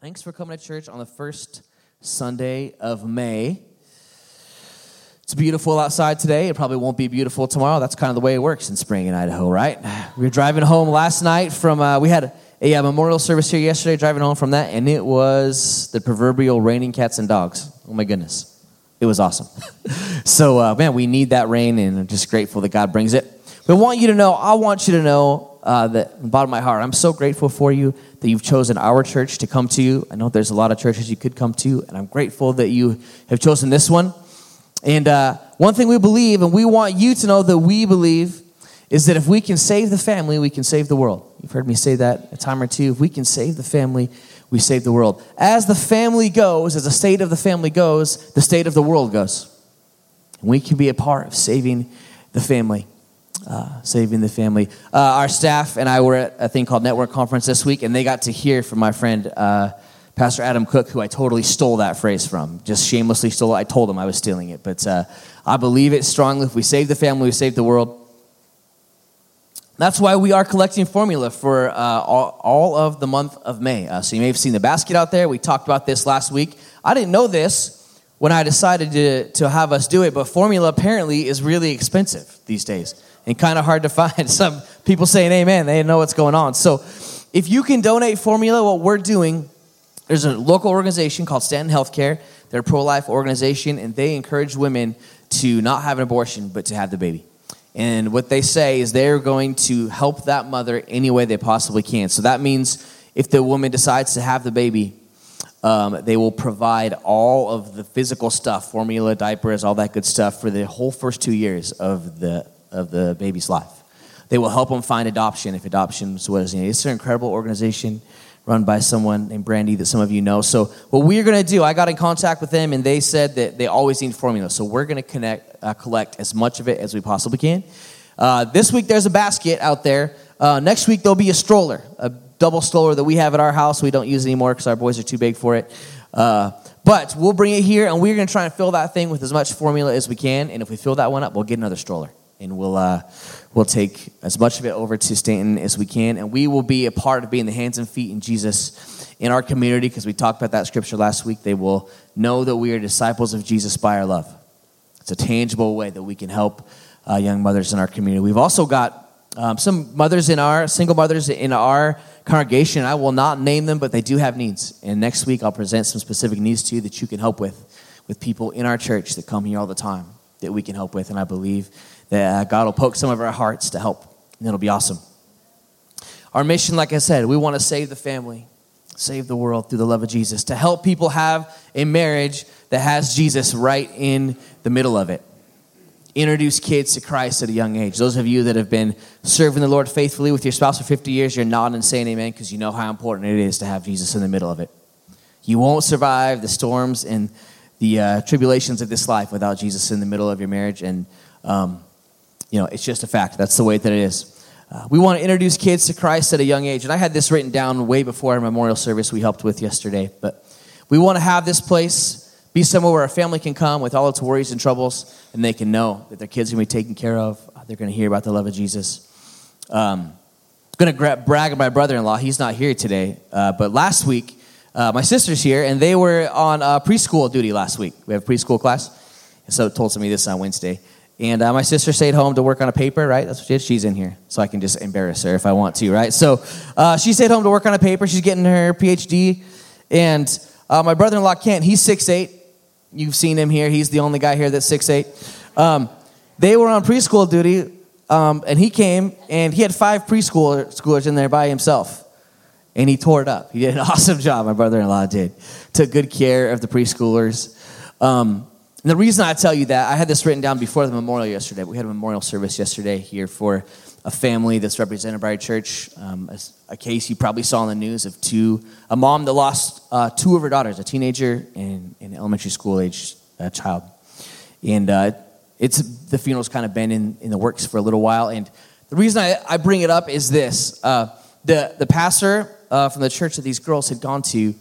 Thanks for coming to church on the first Sunday of May. It's beautiful outside today. It probably won't be beautiful tomorrow. That's kind of the way it works in spring in Idaho, right? We were driving home last night from, we had a memorial service here yesterday, driving home from that, and it was the proverbial raining cats and dogs. Oh my goodness. It was awesome. So, we need that rain, and I'm just grateful that God brings it. But I want you to know that from the bottom of my heart, I'm so grateful for you that you've chosen our church to come to. I know there's a lot of churches you could come to, and I'm grateful that you have chosen this one. And one thing we believe, and we want you to know that we believe, is that if we can save the family, we can save the world. You've heard me say that a time or two. If we can save the family, we save the world. As the family goes, as the state of the family goes, the state of the world goes. And we can be a part of saving the family. Our staff and I were at a thing called Network Conference this week, and they got to hear from my friend, Pastor Adam Cook, who I totally stole that phrase from, just shamelessly stole it. I told him I was stealing it, but I believe it strongly. If we save the family, we save the world. That's why we are collecting formula for all of the month of May. So you may have seen the basket out there. We talked about this last week. I didn't know this when I decided to have us do it, but formula apparently is really expensive these days and kind of hard to find. Some people saying amen, they know what's going on. So if you can donate formula, what we're doing, there's a local organization called Stanton Healthcare. They're a pro-life organization, and they encourage women to not have an abortion but to have the baby. And what they say is they're going to help that mother any way they possibly can. So that means if the woman decides to have the baby, they will provide all of the physical stuff, formula, diapers, all that good stuff, for the whole first 2 years of the baby's life. They will help them find adoption if adoption is what is needed. It's an incredible organization run by someone named Brandy that some of you know. So what we're going to do, I got in contact with them, and they said that they always need formula. So we're going to collect as much of it as we possibly can. This week there's a basket out there. Next week there'll be a stroller, a double stroller that we have at our house. We don't use anymore because our boys are too big for it. But we'll bring it here, and we're going to try and fill that thing with as much formula as we can. And if we fill that one up, we'll get another stroller. And we'll take as much of it over to Stanton as we can. And we will be a part of being the hands and feet in Jesus in our community, because we talked about that scripture last week. They will know that we are disciples of Jesus by our love. It's a tangible way that we can help young mothers in our community. We've also got some mothers single mothers in our congregation. I will not name them, but they do have needs. And next week I'll present some specific needs to you that you can help with people in our church that come here all the time that we can help with. And I believe that God will poke some of our hearts to help, and it'll be awesome. Our mission, like I said, we want to save the family, save the world through the love of Jesus, to help people have a marriage that has Jesus right in the middle of it. Introduce kids to Christ at a young age. Those of you that have been serving the Lord faithfully with your spouse for 50 years, you're nodding and saying amen because you know how important it is to have Jesus in the middle of it. You won't survive the storms and the tribulations of this life without Jesus in the middle of your marriage, and it's just a fact. That's the way that it is. We want to introduce kids to Christ at a young age. And I had this written down way before our memorial service we helped with yesterday. But we want to have this place be somewhere where a family can come with all its worries and troubles, and they can know that their kids are going to be taken care of. They're going to hear about the love of Jesus. I'm going to brag on my brother-in-law. He's not here today. But last week, my sister's here, and they were on preschool duty last week. We have a preschool class. And so it told me this on Wednesday. And my sister stayed home to work on a paper, right? That's what she did. She's in here, so I can just embarrass her if I want to, right? So she stayed home to work on a paper. She's getting her PhD. And my brother-in-law, Kent, he's 6'8". You've seen him here. He's the only guy here that's 6'8". They were on preschool duty, and he came, and he had 5 preschoolers in there by himself. And he tore it up. He did an awesome job, my brother-in-law did. Took good care of the preschoolers. And the reason I tell you that, I had this written down before the memorial yesterday. We had a memorial service yesterday here for a family that's represented by our church. A case you probably saw in the news of a mom that lost 2 of her daughters, a teenager and an elementary school age child. And the funeral's kind of been in the works for a little while. And the reason I bring it up is this. The pastor from the church that these girls had gone to,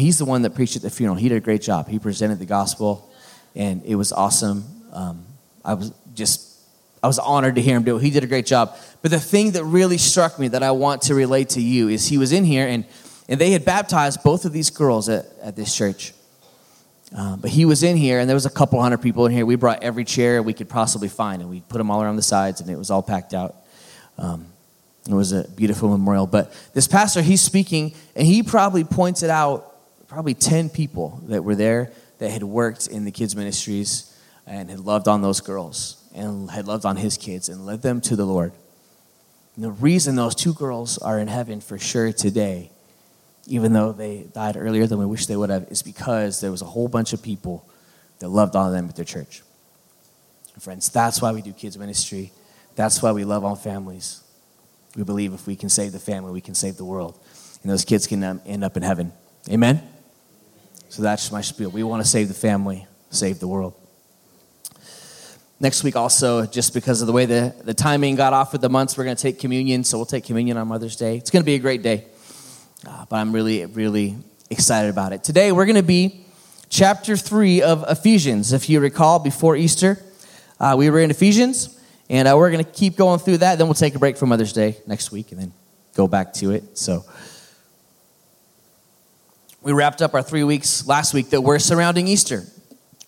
he's the one that preached at the funeral. He did a great job. He presented the gospel. And it was awesome. I was honored to hear him do it. He did a great job. But the thing that really struck me that I want to relate to you is he was in here, and And they had baptized both of these girls at this church. But he was in here, and there was a couple hundred people in here. We brought every chair we could possibly find, and we put them all around the sides, and it was all packed out. It was a beautiful memorial. But this pastor, he's speaking, and he probably pointed out probably 10 people that were there that had worked in the kids' ministries and had loved on those girls and had loved on his kids and led them to the Lord. And the reason those two girls are in heaven for sure today, even though they died earlier than we wish they would have, is because there was a whole bunch of people that loved on them at their church. And friends, that's why we do kids ministry. That's why we love on families. We believe if we can save the family, we can save the world. And those kids can end up in heaven. Amen? So that's my spiel. We want to save the family, save the world. Next week also, just because of the way the timing got off with the months, we're going to take communion. So we'll take communion on Mother's Day. It's going to be a great day. But I'm really, really excited about it. Today, we're going to be chapter 3 of Ephesians. If you recall, before Easter, we were in Ephesians, and we're going to keep going through that. Then we'll take a break for Mother's Day next week and then go back to it. So we wrapped up our 3 weeks last week that were surrounding Easter.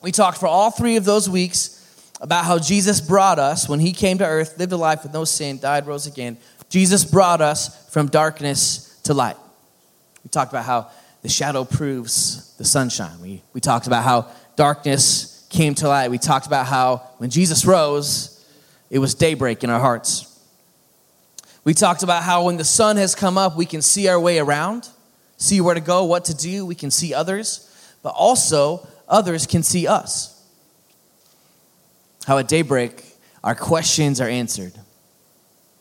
We talked for all three of those weeks about how Jesus brought us when he came to earth, lived a life with no sin, died, rose again. Jesus brought us from darkness to light. We talked about how the shadow proves the sunshine. We talked about how darkness came to light. We talked about how when Jesus rose, it was daybreak in our hearts. We talked about how when the sun has come up, we can see our way around, see where to go, what to do. We can see others, but also others can see us. How at daybreak, our questions are answered.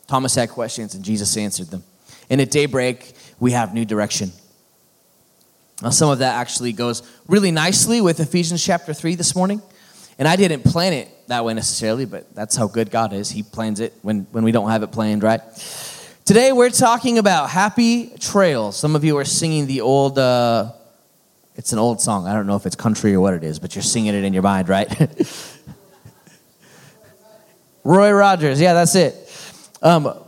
Thomas had questions, and Jesus answered them. And at daybreak, we have new direction. Now, some of that actually goes really nicely with Ephesians chapter 3 this morning. And I didn't plan it that way necessarily, but that's how good God is. He plans it when we don't have it planned, right? Today, we're talking about Happy Trails. Some of you are singing the old, it's an old song. I don't know if it's country or what it is, but you're singing it in your mind, right? Roy Rogers. Yeah, that's it.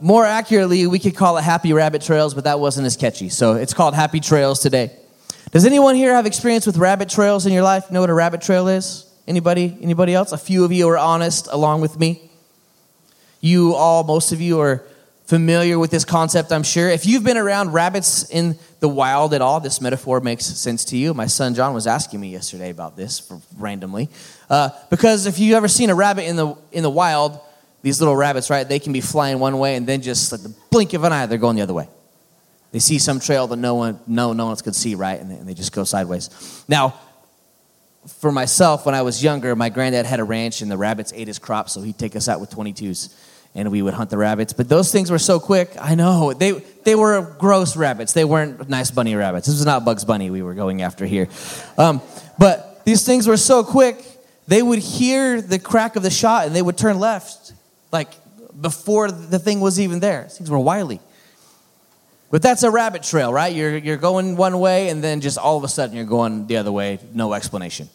More accurately, we could call it Happy Rabbit Trails, but that wasn't as catchy. So it's called Happy Trails today. Does anyone here have experience with rabbit trails in your life? Know what a rabbit trail is? Anybody else? A few of you are honest along with me. Most of you are familiar with this concept, I'm sure. If you've been around rabbits in the wild at all, this metaphor makes sense to you. My son John was asking me yesterday about this randomly. Because if you've ever seen a rabbit in the wild, these little rabbits, right, they can be flying one way and then just like the blink of an eye, they're going the other way. They see some trail that no one else could see, right, and they just go sideways. Now, for myself, when I was younger, my granddad had a ranch and the rabbits ate his crops, so he'd take us out with 22s and we would hunt the rabbits. But those things were so quick, I know. They were gross rabbits. They weren't nice bunny rabbits. This was not Bugs Bunny we were going after here. But these things were so quick, they would hear the crack of the shot and they would turn left. Like before the thing was even there. Things were wily. But that's a rabbit trail, right? You're going one way and then just all of a sudden you're going the other way. No explanation.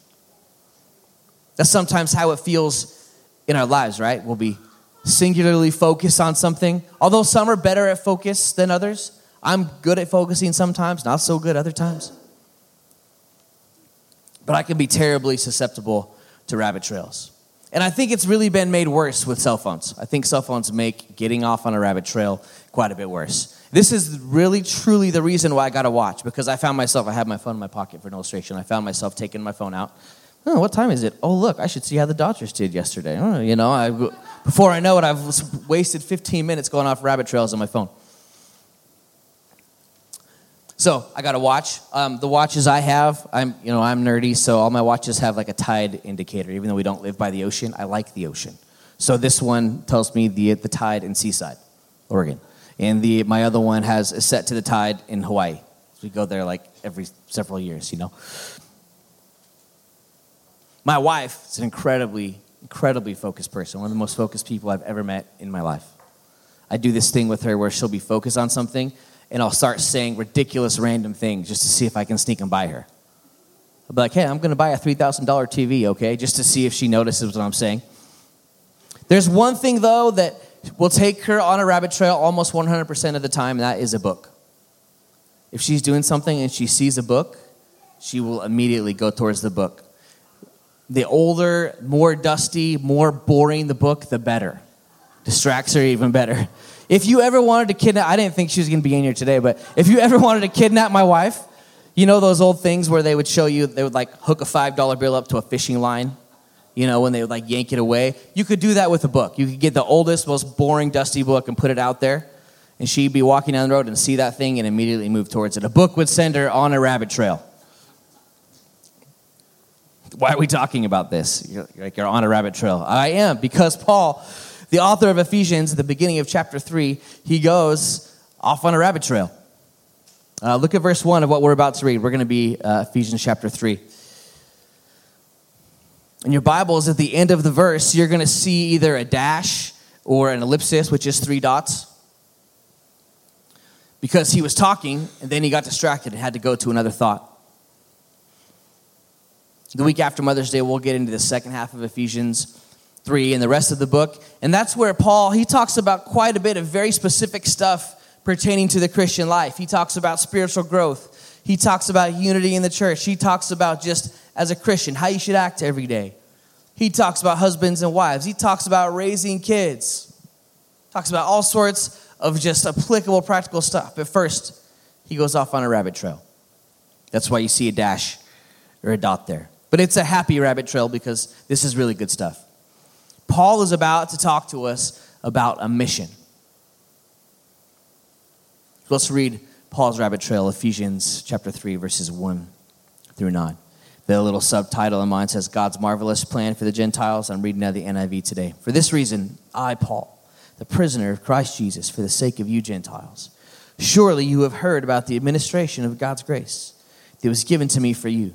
That's sometimes how it feels in our lives, right? We'll be singularly focused on something. Although some are better at focus than others. I'm good at focusing sometimes, not so good other times. But I can be terribly susceptible to rabbit trails. And I think it's really been made worse with cell phones. I think cell phones make getting off on a rabbit trail quite a bit worse. This is really, truly the reason why I got a watch, because I had my phone in my pocket for an illustration. I found myself taking my phone out. Oh, what time is it? Oh, look, I should see how the Dodgers did yesterday. Oh, before I know it, I've wasted 15 minutes going off rabbit trails on my phone. So I got a watch. The watches I have, I'm nerdy, so all my watches have like a tide indicator. Even though we don't live by the ocean, I like the ocean. So this one tells me the tide in Seaside, Oregon, and my other one has a set to the tide in Hawaii. So we go there like every several years, you know. My wife is an incredibly, incredibly focused person. One of the most focused people I've ever met in my life. I do this thing with her where she'll be focused on something. And I'll start saying ridiculous random things just to see if I can sneak them by her. I'll be like, hey, I'm going to buy a $3,000 TV, okay? Just to see if she notices what I'm saying. There's one thing, though, that will take her on a rabbit trail almost 100% of the time, and that is a book. If she's doing something and she sees a book, she will immediately go towards the book. The older, more dusty, more boring the book, the better. Distracts her even better. If you ever wanted to kidnap, I didn't think she was going to be in here today, but if you ever wanted to kidnap my wife, you know those old things where they would show you, they would like hook a $5 bill up to a fishing line, you know, when they would like yank it away. You could do that with a book. You could get the oldest, most boring, dusty book and put it out there, and she'd be walking down the road and see that thing and immediately move towards it. A book would send her on a rabbit trail. Why are we talking about this? You're like, you're on a rabbit trail. I am, because Paul, the author of Ephesians, at the beginning of chapter 3, he goes off on a rabbit trail. Look at verse 1 of what we're about to read. We're going to be Ephesians chapter 3. In your Bibles, at the end of the verse, you're going to see either a dash or an ellipsis, which is 3 dots. Because he was talking, and then he got distracted and had to go to another thought. The week after Mother's Day, we'll get into the second half of Ephesians 3 and the rest of the book. And that's where Paul, he talks about quite a bit of very specific stuff pertaining to the Christian life. He talks about spiritual growth. He talks about unity in the church. He talks about just as a Christian, how you should act every day. He talks about husbands and wives. He talks about raising kids. Talks about all sorts of just applicable, practical stuff. But first, he goes off on a rabbit trail. That's why you see a dash or a dot there. But it's a happy rabbit trail because this is really good stuff. Paul is about to talk to us about a mission. Let's read Paul's rabbit trail, Ephesians chapter 3, verses 1 through 9. The little subtitle in mine says, God's Marvelous Plan for the Gentiles. I'm reading out of the NIV today. For this reason, I, Paul, the prisoner of Christ Jesus, for the sake of you Gentiles, surely you have heard about the administration of God's grace that was given to me for you.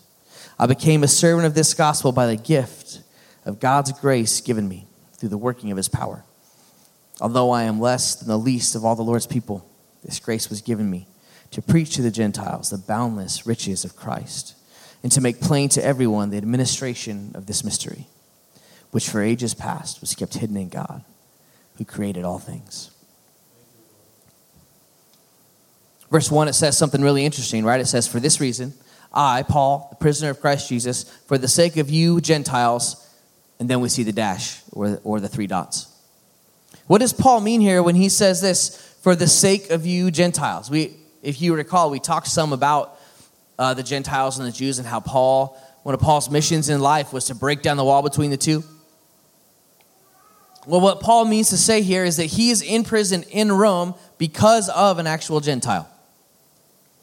I became a servant of this gospel by the gift of God's grace given me through the working of his power. Although I am less than the least of all the Lord's people, this grace was given me to preach to the Gentiles the boundless riches of Christ and to make plain to everyone the administration of this mystery, which for ages past was kept hidden in God, who created all things. Verse 1, it says something really interesting, right? It says, for this reason, I, Paul, the prisoner of Christ Jesus, for the sake of you Gentiles, and then we see the dash or the 3 dots. What does Paul mean here when he says this, for the sake of you Gentiles? If you recall, we talked some about the Gentiles and the Jews and how Paul, one of Paul's missions in life was to break down the wall between the two. Well, what Paul means to say here is that he is in prison in Rome because of an actual Gentile.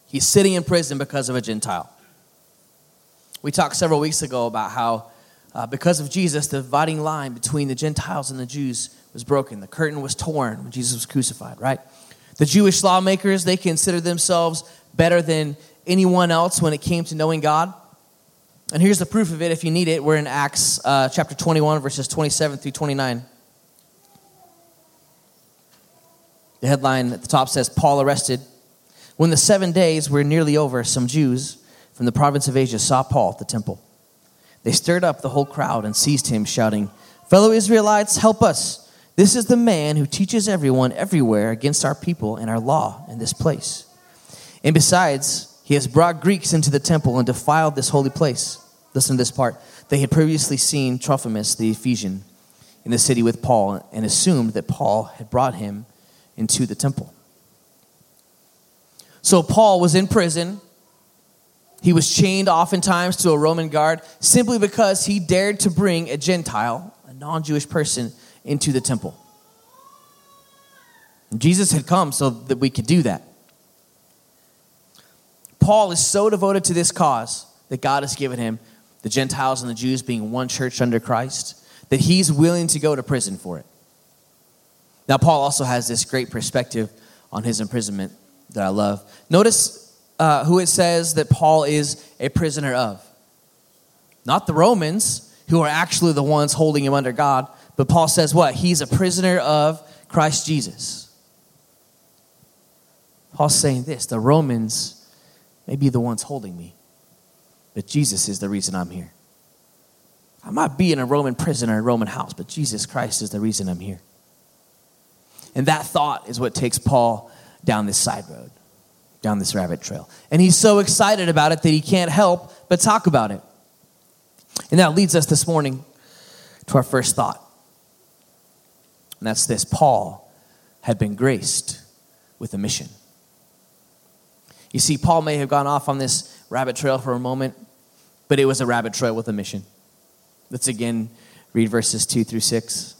He's sitting in prison because of a Gentile. We talked several weeks ago about how because of Jesus, the dividing line between the Gentiles and the Jews was broken. The curtain was torn when Jesus was crucified, right? The Jewish lawmakers, they considered themselves better than anyone else when it came to knowing God. And here's the proof of it if you need it. We're in Acts chapter 21, verses 27 through 29. The headline at the top says, Paul arrested. When the 7 days were nearly over, some Jews from the province of Asia saw Paul at the temple. They stirred up the whole crowd and seized him, shouting, Fellow Israelites, help us. This is the man who teaches everyone everywhere against our people and our law in this place. And besides, he has brought Greeks into the temple and defiled this holy place. Listen to this part. They had previously seen Trophimus, the Ephesian, in the city with Paul and assumed that Paul had brought him into the temple. So Paul was in prison. He was chained oftentimes to a Roman guard simply because he dared to bring a Gentile, a non-Jewish person, into the temple. And Jesus had come so that we could do that. Paul is so devoted to this cause that God has given him, the Gentiles and the Jews being one church under Christ, that he's willing to go to prison for it. Now, Paul also has this great perspective on his imprisonment that I love. Notice who it says that Paul is a prisoner of. Not the Romans, who are actually the ones holding him under God, but Paul says what? He's a prisoner of Christ Jesus. Paul's saying this, the Romans may be the ones holding me, but Jesus is the reason I'm here. I might be in a Roman prison or a Roman house, but Jesus Christ is the reason I'm here. And that thought is what takes Paul down this side road, down this rabbit trail. And he's so excited about it that he can't help but talk about it. And that leads us this morning to our first thought. And that's this: Paul had been graced with a mission. You see, Paul may have gone off on this rabbit trail for a moment, but it was a rabbit trail with a mission. Let's again read verses 2-6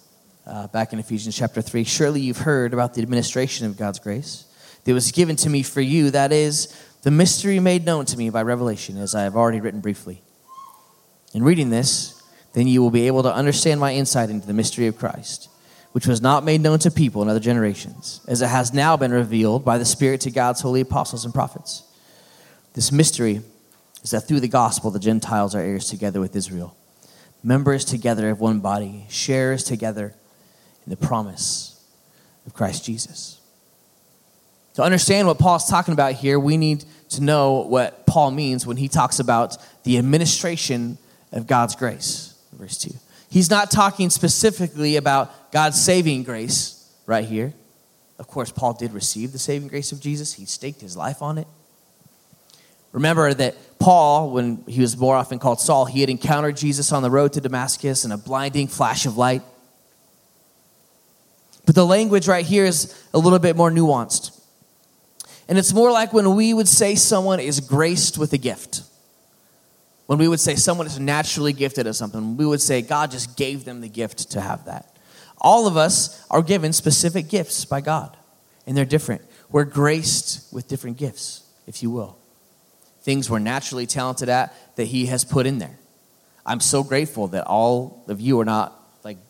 back in Ephesians chapter 3. Surely you've heard about the administration of God's grace that was given to me for you. That is, the mystery made known to me by revelation, as I have already written briefly. In reading this, then you will be able to understand my insight into the mystery of Christ, which was not made known to people in other generations, as it has now been revealed by the Spirit to God's holy apostles and prophets. This mystery is that through the gospel, the Gentiles are heirs together with Israel, members together of one body, sharers together in the promise of Christ Jesus. To understand what Paul's talking about here, we need to know what Paul means when he talks about the administration of God's grace, verse 2. He's not talking specifically about God's saving grace right here. Of course, Paul did receive the saving grace of Jesus. He staked his life on it. Remember that Paul, when he was more often called Saul, he had encountered Jesus on the road to Damascus in a blinding flash of light. But the language right here is a little bit more nuanced. And it's more like when we would say someone is graced with a gift. When we would say someone is naturally gifted at something, we would say God just gave them the gift to have that. All of us are given specific gifts by God, and they're different. We're graced with different gifts, if you will. Things we're naturally talented at that he has put in there. I'm so grateful that all of you are not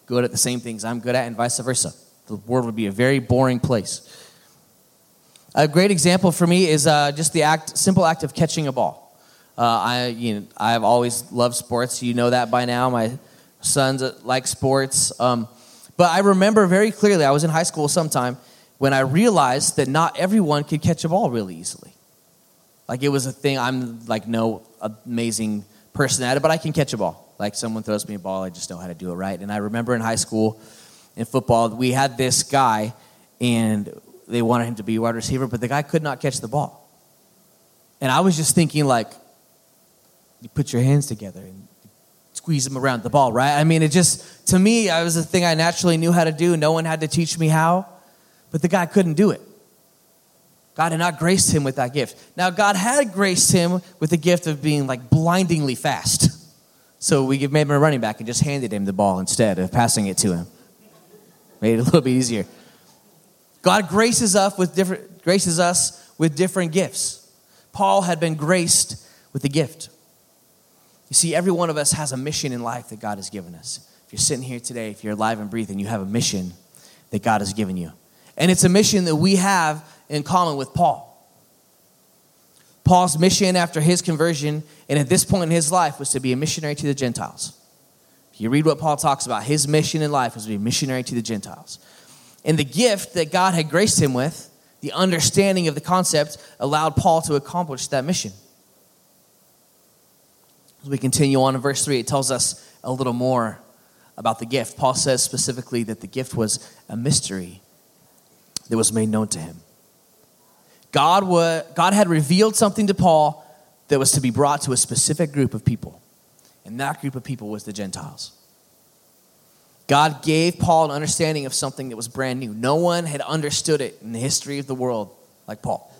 good at the same things I'm good at and vice versa. The world would be a very boring place. A great example for me is just the simple act of catching a ball. I've always loved sports. You know that by now. My sons like sports. But I remember very clearly, I was in high school sometime, when I realized that not everyone could catch a ball really easily. It was a thing. I'm no amazing person at it, but I can catch a ball. Someone throws me a ball, I just know how to do it right. And I remember in high school, in football, we had this guy, and they wanted him to be a wide receiver, but the guy could not catch the ball. And I was just thinking, you put your hands together and squeeze them around the ball, right? It just, to me, it was a thing I naturally knew how to do. No one had to teach me how, but the guy couldn't do it. God had not graced him with that gift. Now, God had graced him with the gift of being blindingly fast. So we made him a running back and just handed him the ball instead of passing it to him. Made it a little bit easier. God graces us with different gifts. Paul had been graced with the gift. You see, every one of us has a mission in life that God has given us. If you're sitting here today, if you're alive and breathing, you have a mission that God has given you. And it's a mission that we have in common with Paul. Paul's mission after his conversion, and at this point in his life, was to be a missionary to the Gentiles. If you read what Paul talks about, his mission in life was to be a missionary to the Gentiles. And the gift that God had graced him with, the understanding of the concept, allowed Paul to accomplish that mission. As we continue on in verse 3, it tells us a little more about the gift. Paul says specifically that the gift was a mystery that was made known to him. God had revealed something to Paul that was to be brought to a specific group of people, and that group of people was the Gentiles. God gave Paul an understanding of something that was brand new. No one had understood it in the history of the world like Paul.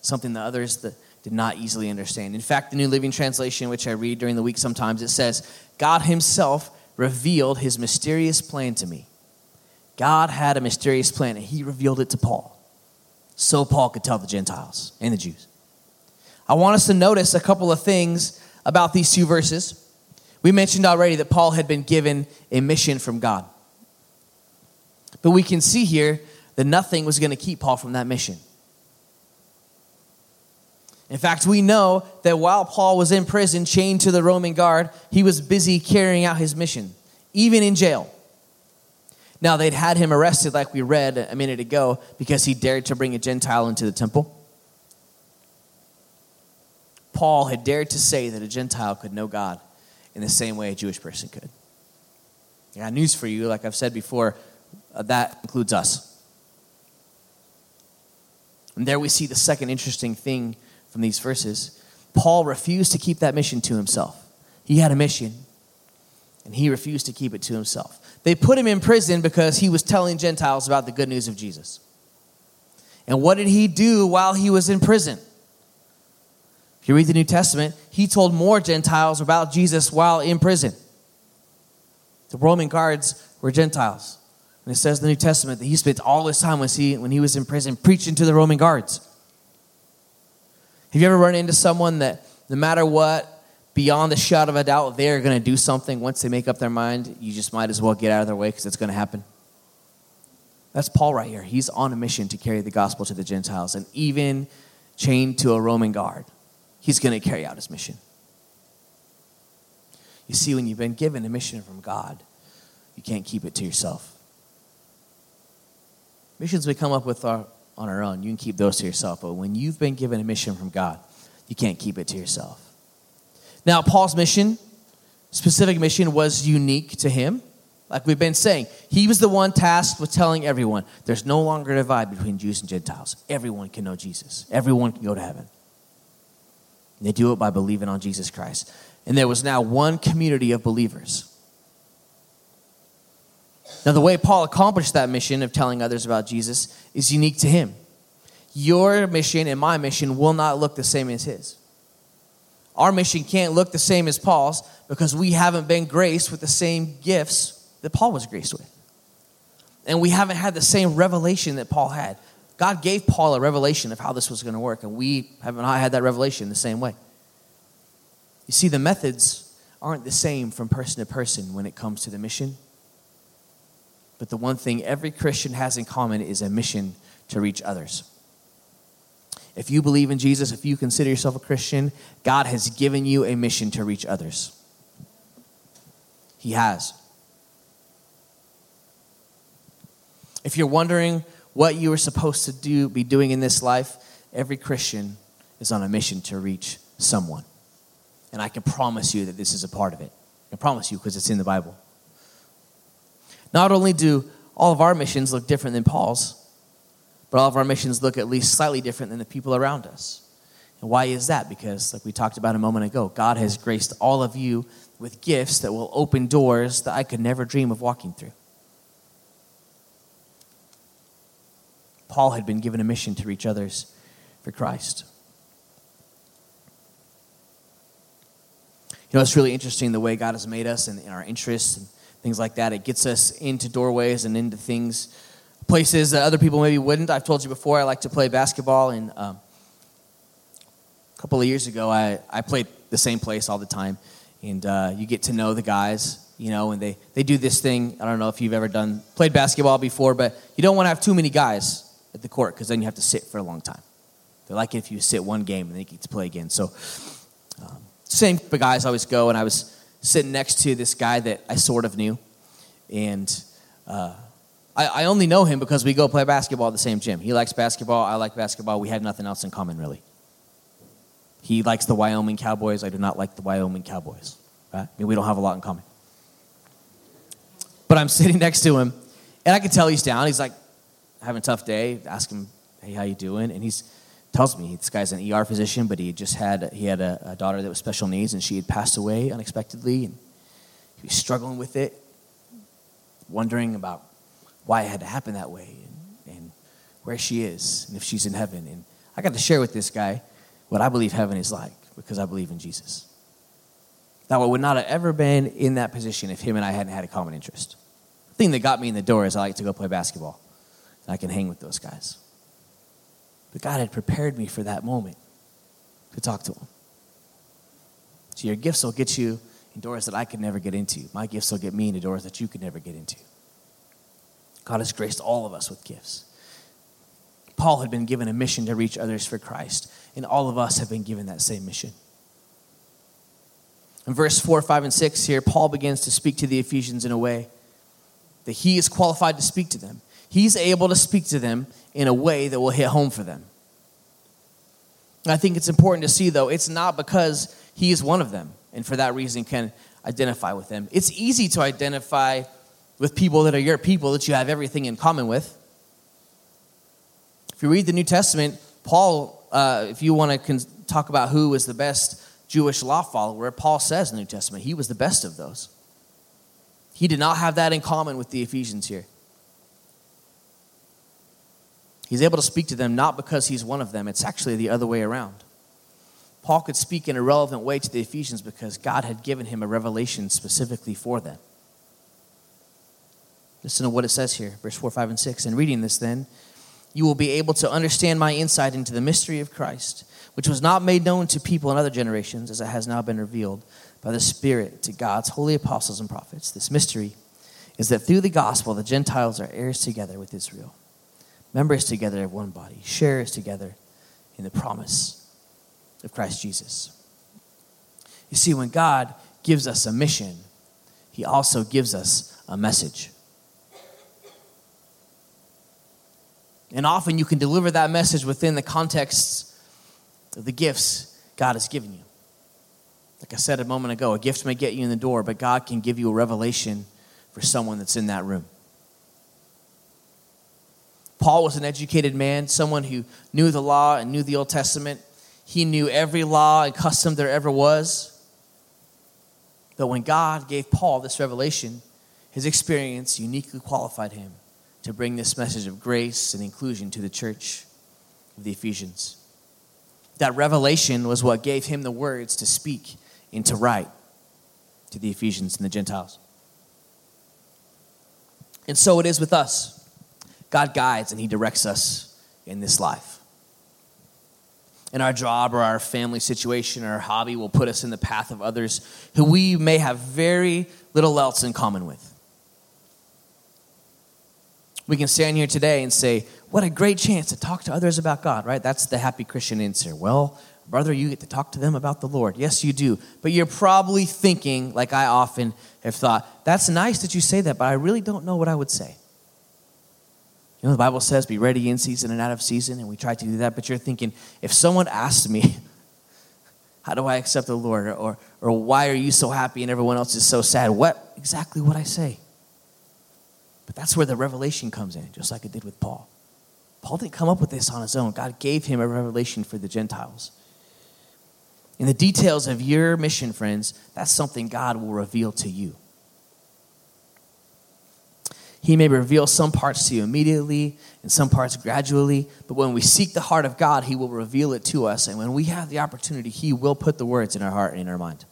Something that others that did not easily understand. In fact, the New Living Translation, which I read during the week sometimes, it says, God himself revealed his mysterious plan to me. God had a mysterious plan, and he revealed it to Paul, so Paul could tell the Gentiles and the Jews. I want us to notice a couple of things about these two verses. We mentioned already that Paul had been given a mission from God. But we can see here that nothing was going to keep Paul from that mission. In fact, we know that while Paul was in prison, chained to the Roman guard, he was busy carrying out his mission, even in jail. Now, they'd had him arrested, like we read a minute ago, because he dared to bring a Gentile into the temple. Paul had dared to say that a Gentile could know God in the same way a Jewish person could. I got news for you, like I've said before, that includes us. And there we see the second interesting thing from these verses. Paul refused to keep that mission to himself. He had a mission, and he refused to keep it to himself. They put him in prison because he was telling Gentiles about the good news of Jesus. And what did he do while he was in prison? If you read the New Testament, he told more Gentiles about Jesus while in prison. The Roman guards were Gentiles. And it says in the New Testament that he spent all his time when he was in prison preaching to the Roman guards. Have you ever run into someone that no matter what, beyond the shadow of a doubt, they're going to do something once they make up their mind? You just might as well get out of their way because it's going to happen. That's Paul right here. He's on a mission to carry the gospel to the Gentiles. And even chained to a Roman guard, he's going to carry out his mission. You see, when you've been given a mission from God, you can't keep it to yourself. Missions we come up with are on our own. You can keep those to yourself. But when you've been given a mission from God, you can't keep it to yourself. Now, Paul's mission, specific mission, was unique to him. Like we've been saying, he was the one tasked with telling everyone, there's no longer a divide between Jews and Gentiles. Everyone can know Jesus. Everyone can go to heaven. And they do it by believing on Jesus Christ. And there was now one community of believers. Now, the way Paul accomplished that mission of telling others about Jesus is unique to him. Your mission and my mission will not look the same as his. Our mission can't look the same as Paul's because we haven't been graced with the same gifts that Paul was graced with. And we haven't had the same revelation that Paul had. God gave Paul a revelation of how this was going to work, and we have not had that revelation the same way. You see, the methods aren't the same from person to person when it comes to the mission. But the one thing every Christian has in common is a mission to reach others. If you believe in Jesus, if you consider yourself a Christian, God has given you a mission to reach others. He has. If you're wondering what you are supposed to be doing in this life, every Christian is on a mission to reach someone. And I can promise you that this is a part of it. I can promise you because it's in the Bible. Not only do all of our missions look different than Paul's, but all of our missions look at least slightly different than the people around us. And why is that? Because, like we talked about a moment ago, God has graced all of you with gifts that will open doors that I could never dream of walking through. Paul had been given a mission to reach others for Christ. You know, it's really interesting the way God has made us and in our interests and things like that. It gets us into doorways and into things, places that other people maybe wouldn't. I've told you before, I like to play basketball. And a couple of years ago, I played the same place all the time. And you get to know the guys, you know, and they do this thing. I don't know if you've ever played basketball before, but you don't want to have too many guys at the court because then you have to sit for a long time. They're like if you sit one game and then you get to play again. So same group of guys always go, and I was sitting next to this guy that I sort of knew. And I only know him because we go play basketball at the same gym. He likes basketball. I like basketball. We had nothing else in common, really. He likes the Wyoming Cowboys. I do not like the Wyoming Cowboys. Right? I mean, we don't have a lot in common. But I'm sitting next to him, and I can tell he's down. He's like having a tough day. Ask him, hey, how you doing? And he's tells me this guy's an ER physician, but he had a daughter that was special needs, and she had passed away unexpectedly, and he was struggling with it, wondering about why it had to happen that way, and where she is, and if she's in heaven. And I got to share with this guy what I believe heaven is like because I believe in Jesus. Now, I would not have ever been in that position if him and I hadn't had a common interest. The thing that got me in the door is I like to go play basketball, and I can hang with those guys. But God had prepared me for that moment to talk to him. So your gifts will get you in doors that I could never get into. My gifts will get me into doors that you could never get into. God has graced all of us with gifts. Paul had been given a mission to reach others for Christ, and all of us have been given that same mission. In verse 4, 5, and 6 here, Paul begins to speak to the Ephesians in a way that he is qualified to speak to them. He's able to speak to them in a way that will hit home for them. And I think it's important to see, though, it's not because he is one of them and for that reason can identify with them. It's easy to identify with people that are your people that you have everything in common with. If you read the New Testament, Paul, if you want to talk about who was the best Jewish law follower, Paul says in the New Testament, he was the best of those. He did not have that in common with the Ephesians here. He's able to speak to them not because he's one of them. It's actually the other way around. Paul could speak in a relevant way to the Ephesians because God had given him a revelation specifically for them. Listen to what it says here, verse 4, 5, and 6. In reading this then, you will be able to understand my insight into the mystery of Christ, which was not made known to people in other generations, as it has now been revealed by the Spirit to God's holy apostles and prophets. This mystery is that through the gospel, the Gentiles are heirs together with Israel, members together of one body, sharers together in the promise of Christ Jesus. You see, when God gives us a mission, he also gives us a message. And often you can deliver that message within the context of the gifts God has given you. Like I said a moment ago, a gift may get you in the door, but God can give you a revelation for someone that's in that room. Paul was an educated man, someone who knew the law and knew the Old Testament. He knew every law and custom there ever was. But when God gave Paul this revelation, his experience uniquely qualified him to bring this message of grace and inclusion to the church of the Ephesians. That revelation was what gave him the words to speak and to write to the Ephesians and the Gentiles. And so it is with us. God guides and he directs us in this life. And our job or our family situation or our hobby will put us in the path of others who we may have very little else in common with. We can stand here today and say, what a great chance to talk to others about God, right? That's the happy Christian answer. Well, brother, you get to talk to them about the Lord. Yes, you do. But you're probably thinking, like I often have thought, that's nice that you say that, but I really don't know what I would say. You know, the Bible says be ready in season and out of season, and we try to do that, but you're thinking, if someone asked me, how do I accept the Lord, or why are you so happy and everyone else is so sad, what exactly would I say? But that's where the revelation comes in, just like it did with Paul. Paul didn't come up with this on his own. God gave him a revelation for the Gentiles. In the details of your mission, friends, that's something God will reveal to you. He may reveal some parts to you immediately and some parts gradually, but when we seek the heart of God, he will reveal it to us, and when we have the opportunity, he will put the words in our heart and in our mind.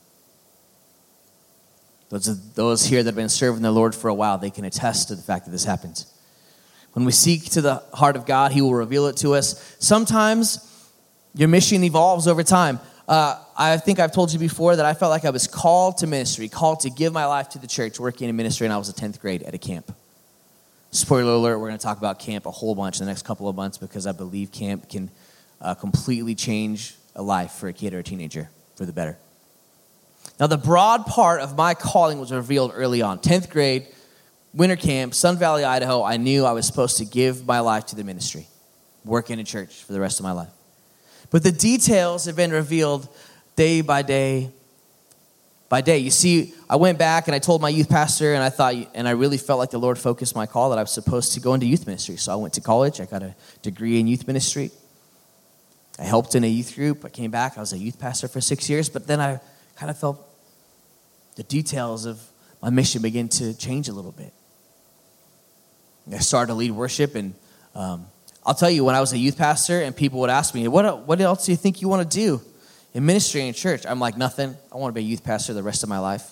Those here that have been serving the Lord for a while, they can attest to the fact that this happens. When we seek to the heart of God, he will reveal it to us. Sometimes your mission evolves over time. I think I've told you before that I felt like I was called to ministry, called to give my life to the church, working in ministry, and I was in 10th grade at a camp. Spoiler alert, we're going to talk about camp a whole bunch in the next couple of months because I believe camp can completely change a life for a kid or a teenager for the better. Now, the broad part of my calling was revealed early on. 10th grade, winter camp, Sun Valley, Idaho, I knew I was supposed to give my life to the ministry, work in a church for the rest of my life. But the details have been revealed day by day by day. You see, I went back and I told my youth pastor, and I really felt like the Lord focused my call that I was supposed to go into youth ministry. So I went to college. I got a degree in youth ministry. I helped in a youth group. I came back. I was a youth pastor for 6 years, but then I kind of felt the details of my mission begin to change a little bit. And I started to lead worship, and I'll tell you, when I was a youth pastor and people would ask me, what else do you think you want to do in ministry and church? I'm like, nothing. I want to be a youth pastor the rest of my life.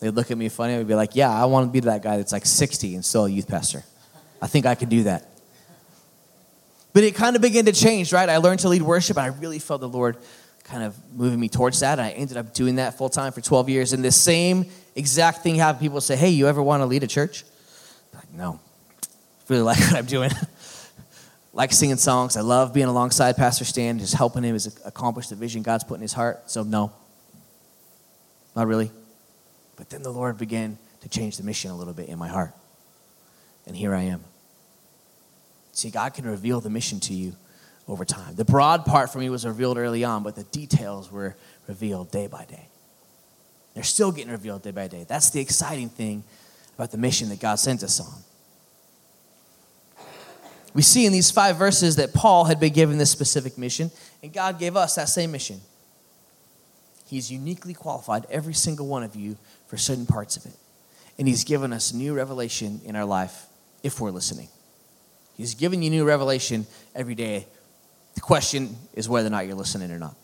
They'd look at me funny. I'd be like, yeah, I want to be that guy that's like 60 and still a youth pastor. I think I could do that. But it kind of began to change, right? I learned to lead worship, and I really felt the Lord kind of moving me towards that. And I ended up doing that full time for 12 years. And the same exact thing happened. People say, hey, you ever want to lead a church? I'm like, no. I really like what I'm doing. like singing songs. I love being alongside Pastor Stan, just helping him accomplish the vision God's put in his heart. So no, not really. But then the Lord began to change the mission a little bit in my heart. And here I am. See, God can reveal the mission to you over time. The broad part for me was revealed early on, but the details were revealed day by day. They're still getting revealed day by day. That's the exciting thing about the mission that God sent us on. We see in these 5 verses that Paul had been given this specific mission, and God gave us that same mission. He's uniquely qualified, every single one of you, for certain parts of it. And he's given us new revelation in our life if we're listening. He's giving you new revelation every day. The question is whether or not you're listening or not.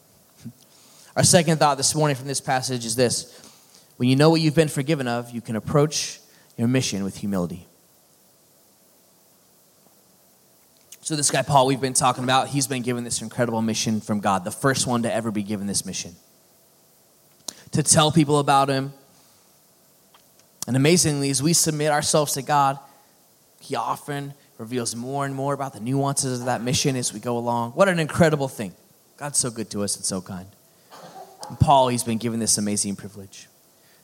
Our second thought this morning from this passage is this. When you know what you've been forgiven of, you can approach your mission with humility. So this guy, Paul, we've been talking about, he's been given this incredible mission from God, the first one to ever be given this mission, to tell people about him. And amazingly, as we submit ourselves to God, he often reveals more and more about the nuances of that mission as we go along. What an incredible thing. God's so good to us and so kind. And Paul, he's been given this amazing privilege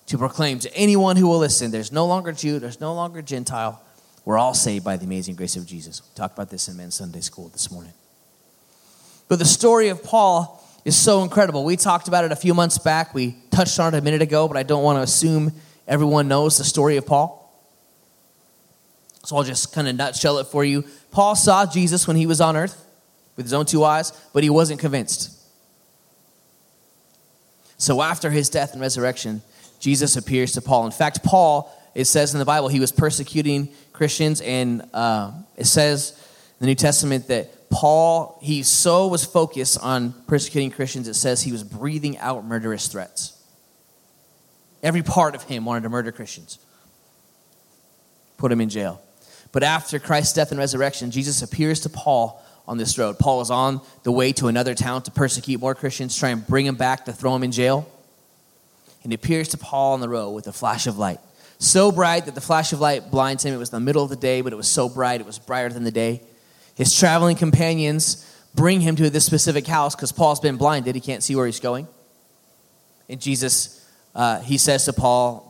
to proclaim to anyone who will listen, there's no longer Jew, there's no longer Gentile. We're all saved by the amazing grace of Jesus. We talked about this in Men's Sunday School this morning. But the story of Paul is so incredible. We talked about it a few months back. We touched on it a minute ago, but I don't want to assume everyone knows the story of Paul. So I'll just kind of nutshell it for you. Paul saw Jesus when he was on earth with his own 2 eyes, but he wasn't convinced. So after his death and resurrection, Jesus appears to Paul. In fact, Paul, it says in the Bible, he was persecuting Christians, and it says in the New Testament that Paul, he so was focused on persecuting Christians, it says he was breathing out murderous threats. Every part of him wanted to murder Christians, put him in jail. But after Christ's death and resurrection, Jesus appears to Paul on this road. Paul is on the way to another town to persecute more Christians, try and bring him back to throw him in jail. And he appears to Paul on the road with a flash of light. So bright that the flash of light blinds him. It was the middle of the day, but it was so bright, it was brighter than the day. His traveling companions bring him to this specific house because Paul's been blinded. He can't see where he's going. And Jesus, he says to Paul,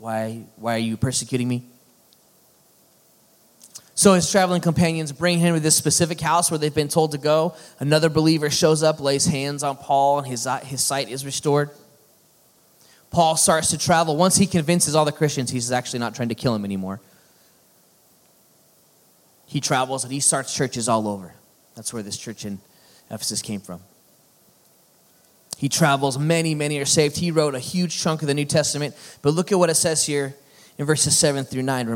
why are you persecuting me? So his traveling companions bring him to this specific house where they've been told to go. Another believer shows up, lays hands on Paul, and his sight is restored. Paul starts to travel. Once he convinces all the Christians, he's actually not trying to kill him anymore. He travels and he starts churches all over. That's where this church in Ephesus came from. He travels. Many, many are saved. He wrote a huge chunk of the New Testament. But look at what it says here in verses 7 through 9.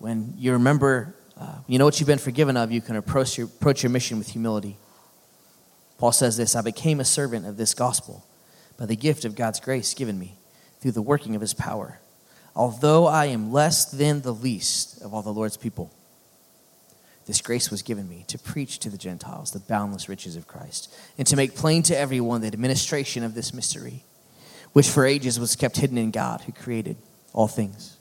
When you know what you've been forgiven of, you can approach your mission with humility. Paul says this, I became a servant of this gospel by the gift of God's grace given me through the working of his power, although I am less than the least of all the Lord's people. This grace was given me to preach to the Gentiles the boundless riches of Christ and to make plain to everyone the administration of this mystery, which for ages was kept hidden in God who created all things.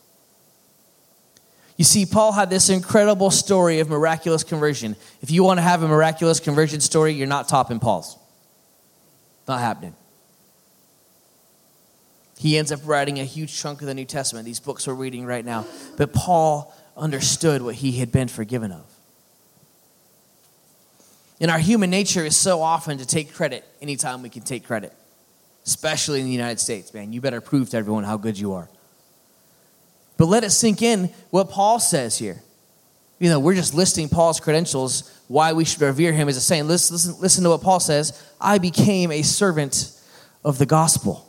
You see, Paul had this incredible story of miraculous conversion. If you want to have a miraculous conversion story, you're not topping Paul's. Not happening. He ends up writing a huge chunk of the New Testament, these books we're reading right now. But Paul understood what he had been forgiven of. And our human nature is so often to take credit anytime we can take credit, especially in the United States, man. You better prove to everyone how good you are. But let it sink in what Paul says here. You know, we're just listing Paul's credentials, why we should revere him as a saint. Listen to what Paul says. I became a servant of the gospel.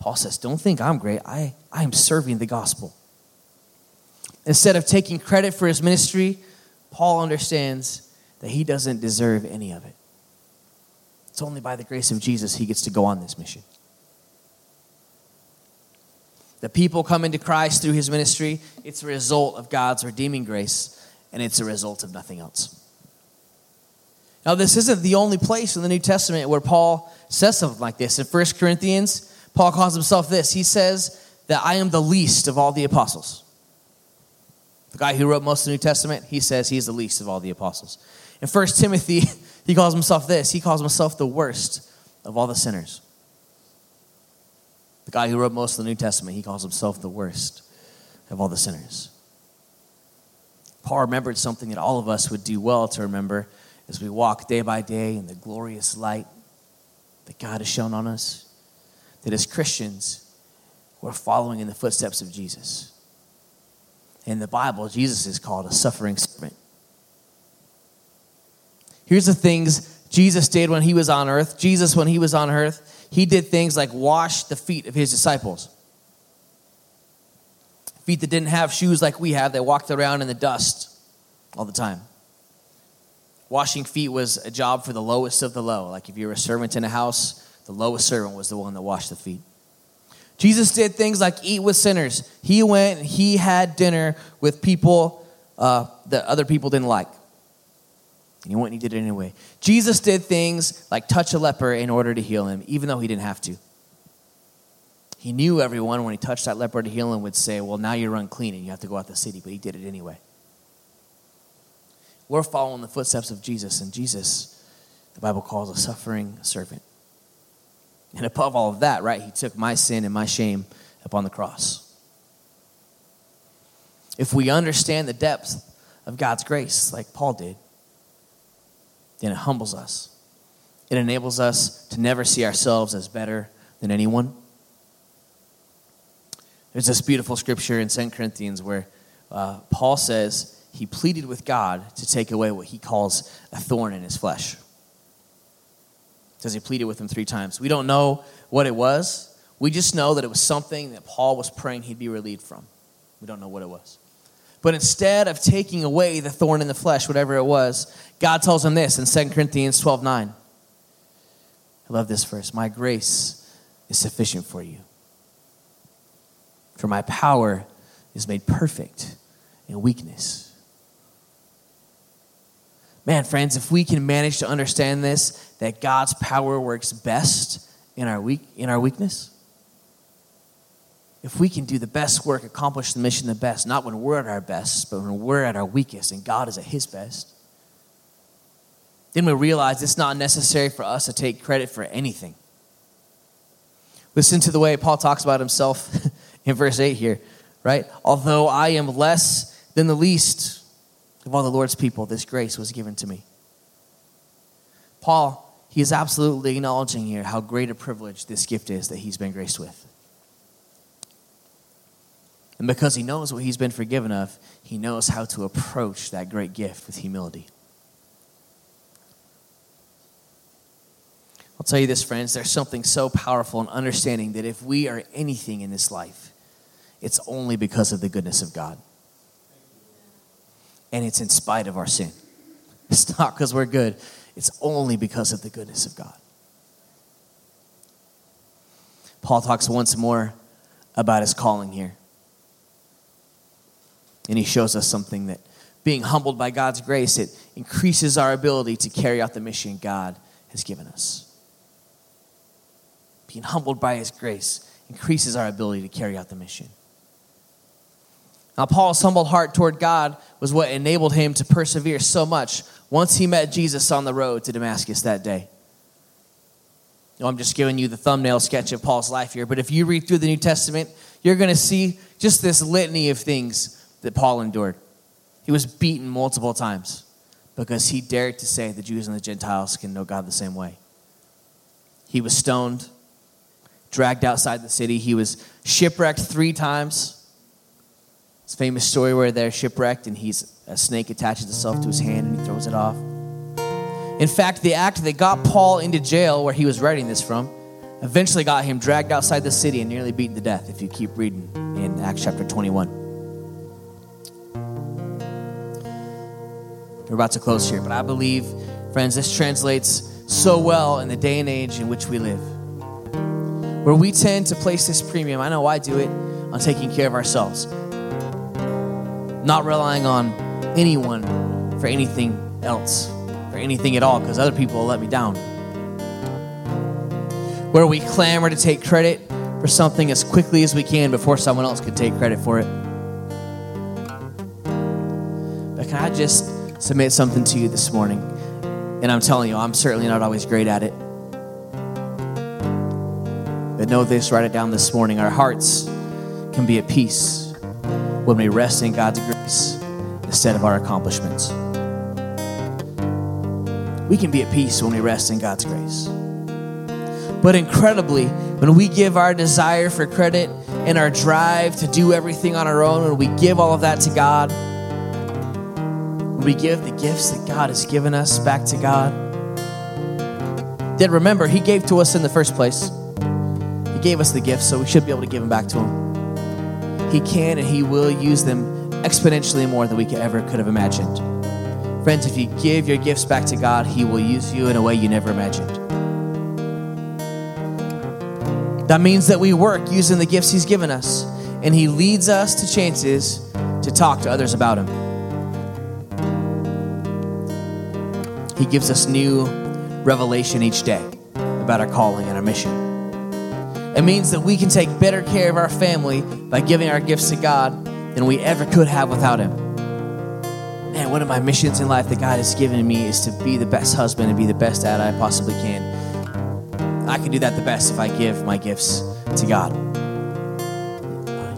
Paul says, don't think I'm great. I am serving the gospel. Instead of taking credit for his ministry, Paul understands that he doesn't deserve any of it. It's only by the grace of Jesus he gets to go on this mission. The people come into Christ through his ministry. It's a result of God's redeeming grace, and it's a result of nothing else. Now, this isn't the only place in the New Testament where Paul says something like this. In 1 Corinthians, Paul calls himself this. He says that I am the least of all the apostles. the guy who wrote most of the New Testament, he says he's the least of all the apostles. In 1 Timothy, he calls himself this. He calls himself the worst of all the sinners. The guy who wrote most of the New Testament, he calls himself the worst of all the sinners. Paul remembered something that all of us would do well to remember as we walk day by day in the glorious light that God has shown on us, that as Christians, we're following in the footsteps of Jesus. In the Bible, Jesus is called a suffering servant. Here's the things Jesus did when he was on earth. Jesus, when he was on earth, he did things like wash the feet of his disciples. Feet that didn't have shoes like we have, that walked around in the dust all the time. Washing feet was a job for the lowest of the low. Like if you were a servant in a house, the lowest servant was the one that washed the feet. Jesus did things like eat with sinners. He went and he had dinner with people that other people didn't like. And he went and he did it anyway. Jesus did things like touch a leper in order to heal him, even though he didn't have to. He knew everyone when he touched that leper to heal him would say, well, now you're unclean and you have to go out the city, but he did it anyway. We're following the footsteps of Jesus, and Jesus, the Bible calls a suffering servant. And above all of that, right, he took my sin and my shame upon the cross. If we understand the depth of God's grace, like Paul did, then it humbles us. It enables us to never see ourselves as better than anyone. There's this beautiful scripture in 2 Corinthians where Paul says he pleaded with God to take away what he calls a thorn in his flesh. It says he pleaded with him 3 times. We don't know what it was. We just know that it was something that Paul was praying he'd be relieved from. We don't know what it was. But instead of taking away the thorn in the flesh, whatever it was, God tells him this in 2 Corinthians 12:9. I love this verse. My grace is sufficient for you. For my power is made perfect in weakness. Man, friends, if we can manage to understand this, that God's power works best in our weakness, if we can do the best work, accomplish the mission the best, not when we're at our best, but when we're at our weakest and God is at his best, then we realize it's not necessary for us to take credit for anything. Listen to the way Paul talks about himself in verse 8 here, right? Although I am less than the least of all the Lord's people, this grace was given to me. Paul, he is absolutely acknowledging here how great a privilege this gift is that he's been graced with. And because he knows what he's been forgiven of, he knows how to approach that great gift with humility. I'll tell you this, friends, there's something so powerful in understanding that if we are anything in this life, it's only because of the goodness of God. And it's in spite of our sin. It's not because we're good. It's only because of the goodness of God. Paul talks once more about his calling here. And he shows us something that being humbled by God's grace, it increases our ability to carry out the mission God has given us. Being humbled by his grace increases our ability to carry out the mission. Now, Paul's humbled heart toward God was what enabled him to persevere so much once he met Jesus on the road to Damascus that day. Now, I'm just giving you the thumbnail sketch of Paul's life here, but if you read through the New Testament, you're going to see just this litany of things that Paul endured. He was beaten multiple times because he dared to say the Jews and the Gentiles can know God the same way. He was stoned, dragged outside the city. He was shipwrecked 3 times. It's a famous story where they're shipwrecked and a snake attaches itself to his hand and he throws it off. In fact, the act that got Paul into jail where he was writing this from eventually got him dragged outside the city and nearly beaten to death, if you keep reading in Acts chapter 21. We're about to close here, but I believe, friends, this translates so well in the day and age in which we live, where we tend to place this premium, I know I do it, on taking care of ourselves, not relying on anyone for anything else, for anything at all, because other people will let me down, where we clamor to take credit for something as quickly as we can before someone else could take credit for it. just submit something to you this morning? And I'm telling you, I'm certainly not always great at it. But know this, write it down this morning. Our hearts can be at peace when we rest in God's grace instead of our accomplishments. We can be at peace when we rest in God's grace. But incredibly, when we give our desire for credit and our drive to do everything on our own, when we give all of that to God, when we give the gifts that God has given us back to God, then remember, He gave to us in the first place. He gave us the gifts, so we should be able to give them back to Him. He can and He will use them exponentially more than we could have imagined. Friends, if you give your gifts back to God, He will use you in a way you never imagined. That means that we work using the gifts He's given us, and He leads us to chances to talk to others about Him. He gives us new revelation each day about our calling and our mission. It means that we can take better care of our family by giving our gifts to God than we ever could have without Him. Man, one of my missions in life that God has given me is to be the best husband and be the best dad I possibly can. I can do that the best if I give my gifts to God.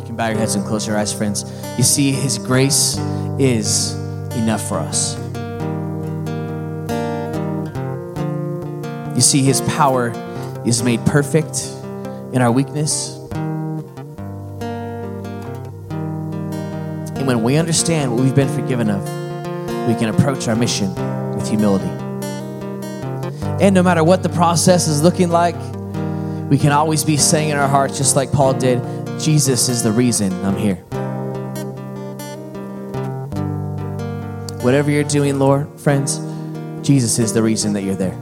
You can bow your heads and close your eyes, friends. You see, His grace is enough for us. You see, His power is made perfect in our weakness. And when we understand what we've been forgiven of, we can approach our mission with humility. And no matter what the process is looking like, we can always be saying in our hearts, just like Paul did, Jesus is the reason I'm here. Whatever you're doing, Lord, friends, Jesus is the reason that you're there.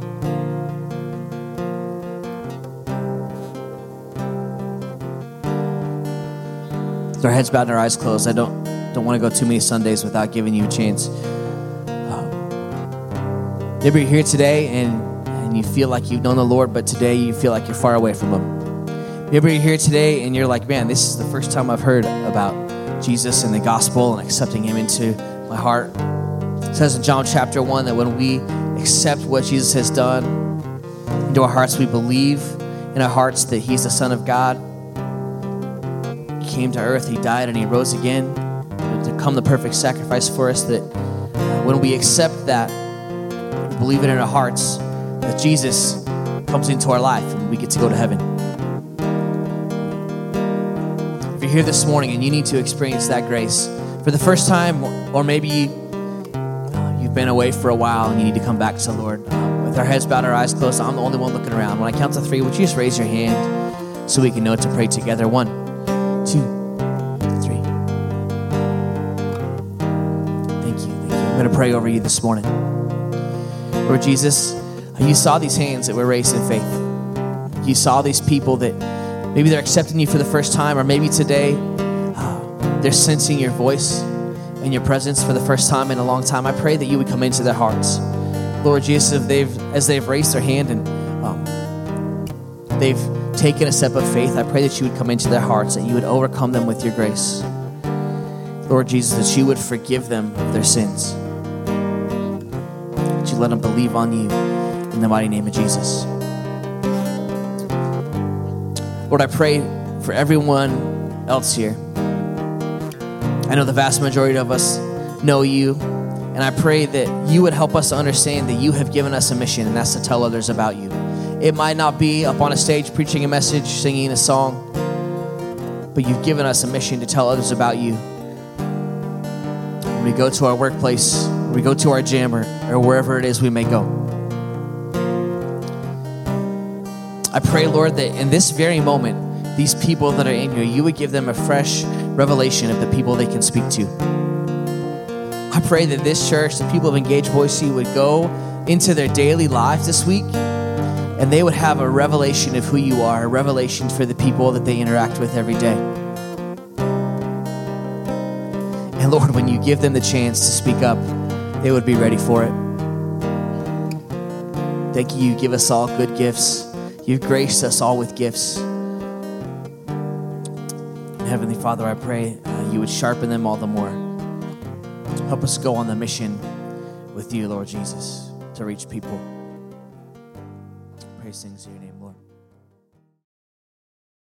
With our heads bowed and our eyes closed, I don't want to go too many Sundays without giving you a chance. Maybe you're here today and you feel like you've known the Lord, but today you feel like you're far away from Him. Maybe you're here today and you're like, man, this is the first time I've heard about Jesus and the gospel and accepting Him into my heart. It says in John chapter 1 that when we accept what Jesus has done into our hearts, we believe in our hearts that He's the Son of God. He came to earth, He died, and He rose again to become the perfect sacrifice for us. That when we accept that, believe it in our hearts, that Jesus comes into our life and we get to go to heaven. If you're here this morning and you need to experience that grace for the first time, or maybe you've been away for a while and you need to come back to the Lord, with our heads bowed, our eyes closed, I'm the only one looking around. When I count to three, would you just raise your hand so we can know to pray together? 1, 2, 3. Thank you. I'm going to pray over you this morning. Lord Jesus, You saw these hands that were raised in faith. You saw these people that maybe they're accepting You for the first time, or maybe today they're sensing Your voice and Your presence for the first time in a long time. I pray that You would come into their hearts. Lord Jesus, as they've raised their hand and they've taken a step of faith, I pray that You would come into their hearts, that You would overcome them with Your grace. Lord Jesus, that You would forgive them of their sins. You let them believe on You in the mighty name of Jesus. Lord, I pray for everyone else here. I know the vast majority of us know You, and I pray that You would help us to understand that You have given us a mission, and that's to tell others about You. It might not be up on a stage preaching a message, singing a song, but You've given us a mission to tell others about You. When we go to our workplace, we go to our gym or wherever it is we may go. I pray, Lord, that in this very moment, these people that are in here, You would give them a fresh revelation of the people they can speak to. I pray that this church, the people of Engage Boise, would go into their daily lives this week, and they would have a revelation of who You are, a revelation for the people that they interact with every day. And Lord, when You give them the chance to speak up, they would be ready for it. Thank You. You give us all good gifts. You've graced us all with gifts. Heavenly Father, I pray You would sharpen them all the more. Help us go on the mission with you, Lord Jesus, to reach people. Praise things in your name, Lord.